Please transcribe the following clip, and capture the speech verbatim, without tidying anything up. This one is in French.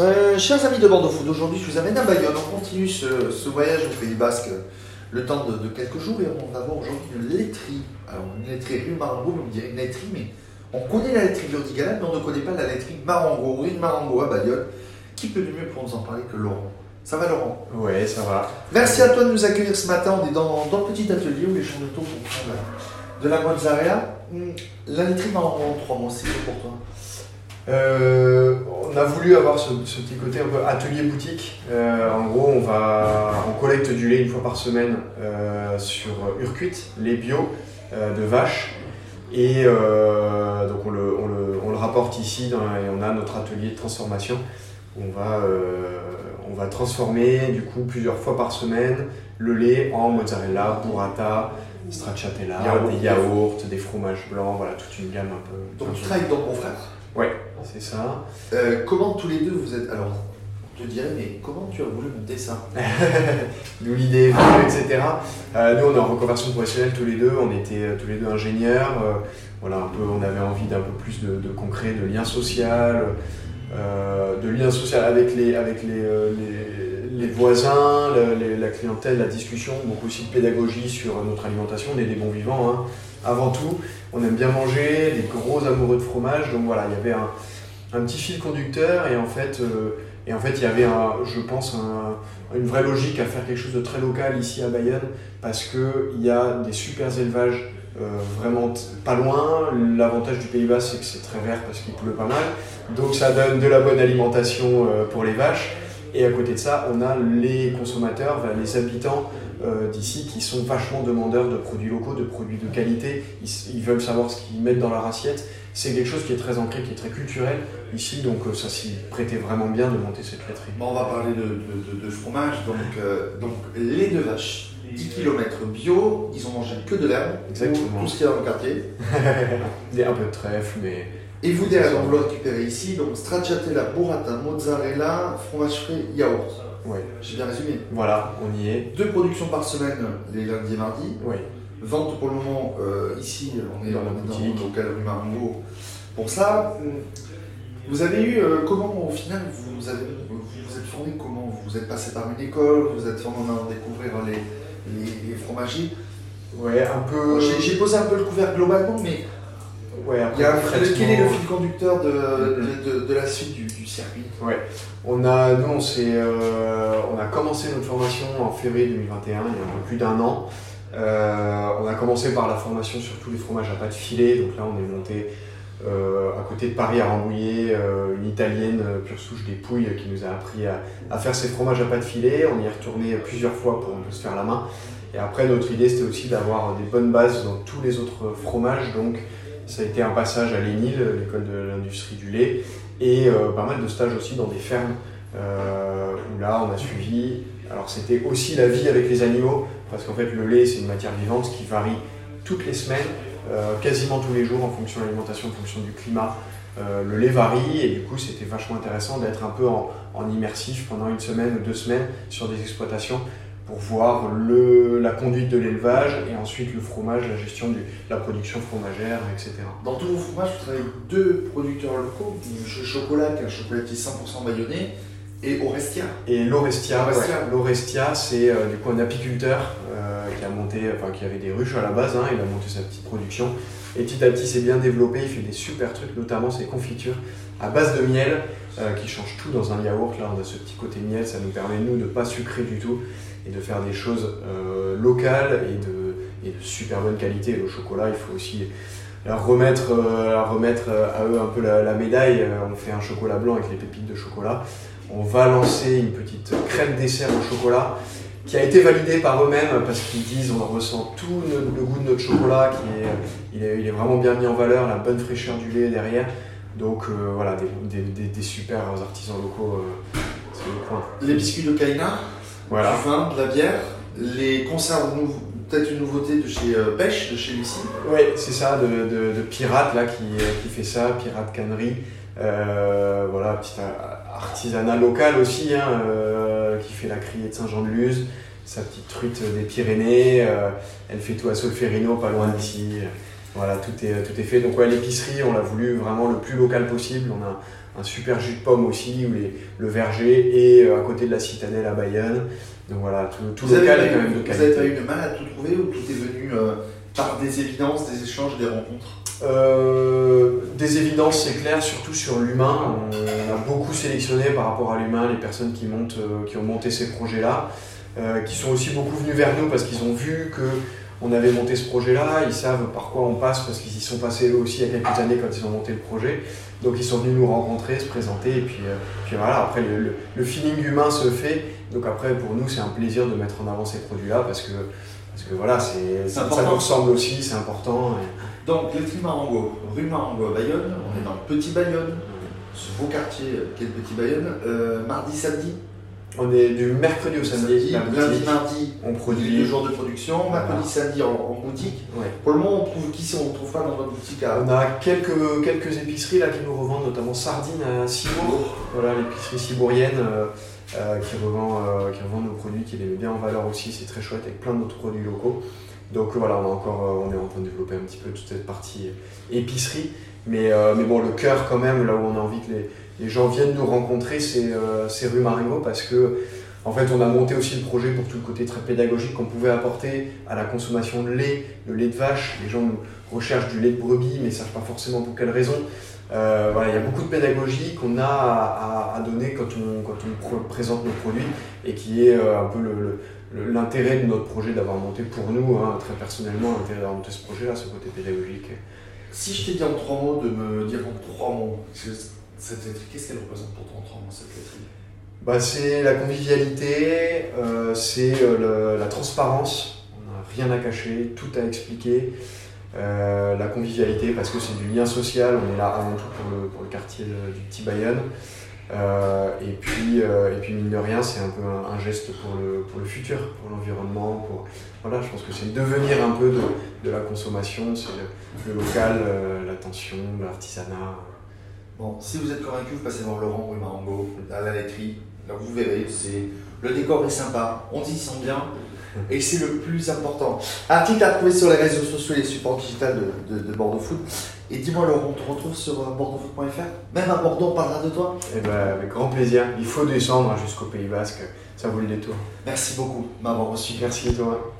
Euh, chers amis de Bordeaux Food, aujourd'hui je vous amène à Bayonne. On continue ce, ce voyage au Pays Basque le temps de, de quelques jours et on va voir aujourd'hui une laiterie. Alors une laiterie rue Marengo, on dirait une laiterie, mais on connaît la laiterie d'Ordigala, mais on ne connaît pas la laiterie Marengo, rue de Marengo à Bayonne. Qui peut de mieux pour nous en parler que Laurent? Ça va Laurent? Oui, ça va. Merci à toi de nous accueillir ce matin. On est dans, dans le petit atelier où les gens de taux pour prendre de la mozzarella. La laiterie Marengo en trois mots, c'est pour toi? Euh, on a voulu avoir ce, ce petit côté un peu atelier boutique. Euh, en gros, on va on collecte du lait une fois par semaine euh, sur Urkuit, lait bio euh, de vache, et euh, donc on le, on, le, on le rapporte ici dans, et on a notre atelier de transformation où on va euh, on va transformer du coup plusieurs fois par semaine le lait en mozzarella, burrata, stracciatella, yaourt, des yaourts, des fromages blancs, voilà toute une gamme un peu. Donc tu travailles dans ton frère. Ouais, c'est ça. Euh, comment tous les deux vous êtes... Alors, je te dirais, mais comment tu as voulu monter ça? Nous, l'idée, et cetera. Euh, nous, on est en reconversion professionnelle tous les deux. On était tous les deux ingénieurs. Euh, voilà, un peu, on avait envie d'un peu plus de, de concret, de lien social, euh, de lien social avec les, avec les, euh, les, les voisins, la, les, la clientèle, la discussion, beaucoup aussi de pédagogie sur notre alimentation. On est des bons vivants, hein. Avant tout, on aime bien manger, les gros amoureux de fromage, donc voilà, il y avait un, un petit fil conducteur et en fait, euh, et en fait, il y avait, un, je pense, un, une vraie logique à faire quelque chose de très local ici à Bayonne parce qu'il y a des super élevages euh, vraiment pas loin. L'avantage du Pays Basque, c'est que c'est très vert parce qu'il pleut pas mal, donc ça donne de la bonne alimentation euh, pour les vaches. Et à côté de ça, on a les consommateurs, les habitants euh, d'ici qui sont vachement demandeurs de produits locaux, de produits de qualité. Ils, ils veulent savoir ce qu'ils mettent dans leur assiette. C'est quelque chose qui est très ancré, qui est très culturel ici, donc euh, ça s'y prêtait vraiment bien de monter cette laiterie. Bon, on va parler de, de, de, de fromage, donc, euh, donc les deux vaches. dix kilomètres bio, ils ont mangé que de l'herbe, tout ce qu'il y a dans le quartier. Un peu de trèfle, mais... Et vous derrière, on vous le récupérez ici, donc stracciatella, burrata, mozzarella, fromage frais, yaourt. Oui. J'ai bien résumé. Voilà, on y est. Deux productions par semaine, les lundis et mardis. Oui. Vente pour le moment, euh, ici, on est dans, dans la boutique, au local rue Marengo. Pour ça, vous avez eu, euh, comment au final, vous avez, vous, vous êtes formé comment? Vous êtes passé par une école, vous êtes formé en découvrir les, les, les fromageries. Ouais, un peu... J'ai posé un peu le couvert globalement, mais... Ouais, après, il y a, quel est le fil conducteur de, de, de, de la suite du, du circuit? Ouais. On a, nous, on, euh, on a commencé notre formation en février deux mille vingt et un, il y a un peu plus d'un an. Euh, on a commencé par la formation sur tous les fromages à pas de filet. Donc là, on est monté euh, à côté de Paris à Rambouillet, euh, une Italienne euh, pure souche des Pouilles qui nous a appris à, à faire ces fromages à pas de filet. On y est retourné plusieurs fois pour un peu se faire la main. Et après, notre idée, c'était aussi d'avoir des bonnes bases dans tous les autres fromages. Donc, ça a été un passage à l'E N I L, l'école de l'industrie du lait, et euh, pas mal de stages aussi dans des fermes, euh, où là on a suivi, alors c'était aussi la vie avec les animaux, parce qu'en fait le lait c'est une matière vivante qui varie toutes les semaines, euh, quasiment tous les jours en fonction de l'alimentation, en fonction du climat, euh, le lait varie, et du coup c'était vachement intéressant d'être un peu en, en immersif pendant une semaine ou deux semaines sur des exploitations, pour voir le, la conduite de l'élevage et ensuite le fromage, la gestion de la production fromagère, et cetera. Dans tous vos fromages, vous travaillez avec deux producteurs locaux, le chocolat, qui est un chocolatier cent pour cent bayonnais, et Orestia. Et l'Orestia, l'Orestia, ouais. C'est euh, du coup un apiculteur euh, qui a monté, enfin qui avait des ruches à la base, hein, il a monté sa petite production, et petit à petit c'est bien développé, il fait des super trucs, notamment ses confitures à base de miel, euh, qui change tout dans un yaourt, là on a ce petit côté miel, ça nous permet nous de ne pas sucrer du tout, et de faire des choses euh, locales et de, et de super bonne qualité. Le chocolat, il faut aussi leur remettre, euh, leur remettre à eux un peu la, la médaille. On fait un chocolat blanc avec les pépites de chocolat. On va lancer une petite crème dessert au chocolat qui a été validée par eux-mêmes parce qu'ils disent on ressent tout le, le goût de notre chocolat, qui est, il, est, il est vraiment bien mis en valeur, la bonne fraîcheur du lait derrière. Donc euh, voilà, des, des, des, des super artisans locaux, euh, c'est le point. Les biscuits de Caïna. Voilà. Du vin, de la bière, les conserves, peut-être une nouveauté de chez euh, Pêche, de chez Lucie. Oui, c'est ça, de, de, de Pirate là, qui, qui fait ça, Pirate Cannerie. Euh, voilà, petit artisanat local aussi, hein, euh, qui fait la criée de Saint-Jean-de-Luz, sa petite truite des Pyrénées. Euh, elle fait tout à Solferino, pas loin d'ici. Voilà, tout est, tout est fait. Donc, ouais, l'épicerie, on l'a voulu vraiment le plus local possible. On a, un super jus de pomme aussi, où les, le verger, et euh, à côté de la citadelle à Bayonne. Donc voilà, tout, tout local est quand même de qualité. Vous n'avez pas eu de mal à tout trouver, ou tout est venu euh, par des évidences, des échanges, des rencontres? Euh, des évidences, c'est clair, surtout sur l'humain. On a beaucoup sélectionné par rapport à l'humain les personnes qui, montent, euh, qui ont monté ces projets-là, euh, qui sont aussi beaucoup venus vers nous parce qu'ils ont vu qu'on avait monté ce projet-là, ils savent par quoi on passe parce qu'ils y sont passés eux aussi il y a quelques années quand ils ont monté le projet. Donc ils sont venus nous rencontrer, se présenter, et puis, euh, puis voilà, après le, le, le feeling humain se fait. Donc après, pour nous, c'est un plaisir de mettre en avant ces produits-là parce que, parce que voilà, c'est, ça nous ressemble aussi, c'est important. Et... Donc, les Marengo, rue Marengo à Bayonne, on est dans le Petit Bayonne, ce beau quartier qu'est le Petit Bayonne, euh, mardi, samedi. On est du mercredi au samedi, samedi lundi, mardi, on produit deux jours de production, mercredi, samedi en, en boutique. Ouais. Pour le moment, on trouve qu'ici, on ne trouve pas dans notre boutique à... On a quelques, quelques épiceries là, qui nous revendent, notamment sardines à Ciboure, voilà, l'épicerie cibourienne euh, euh, qui, revend, euh, qui revend nos produits, qui les met bien en valeur aussi, c'est très chouette, avec plein d'autres produits locaux. Donc voilà, on, a encore, on est en train de développer un petit peu toute cette partie épicerie, mais, euh, mais bon, le cœur quand même, là où on a envie que les, les gens viennent nous rencontrer, c'est euh, rue Marengo, parce que en fait, on a monté aussi le projet pour tout le côté très pédagogique qu'on pouvait apporter à la consommation de lait, le lait de vache. Les gens recherchent du lait de brebis, mais ne savent pas forcément pour quelle raison. Euh, voilà, il y a beaucoup de pédagogie qu'on a à, à, à donner quand on, quand on pr présente nos produits, et qui est euh, un peu le... le l'intérêt de notre projet d'avoir monté pour nous, hein, très personnellement, l'intérêt d'avoir monté ce projet-là, ce côté pédagogique. Si je t'ai dit en trois mots de me dire en trois mots, cette lettre, qu'est-ce qu'elle représente pour toi en trois mots, cette lettre? Bah, c'est la convivialité, euh, c'est euh, la transparence, on n'a rien à cacher, tout à expliquer. Euh, la convivialité, parce que c'est du lien social, on est là avant tout pour le, pour le quartier de, du Petit Bayonne. Euh, et, puis, euh, et puis mine de rien, c'est un peu un, un geste pour le, pour le futur, pour l'environnement, pour... Voilà, je pense que c'est le devenir un peu de, de la consommation, c'est le, le local, euh, l'attention, l'artisanat. Bon, si vous êtes convaincu, vous passez voir Laurent, rue Marengo, à la laiterie, là vous verrez, le décor est sympa, on s'y sent bien, et c'est le plus important. Article à trouver sur les réseaux sociaux et les supports digitaux de, de, de Bordeaux Food. Et dis-moi, Laurent, on te retrouve sur bordeaux food point F R. Même à Bordeaux, on parlera de toi. Eh ben, avec grand plaisir. Il faut descendre jusqu'au Pays Basque. Ça vaut le détour. Merci beaucoup de m'avoir reçu. Merci à toi.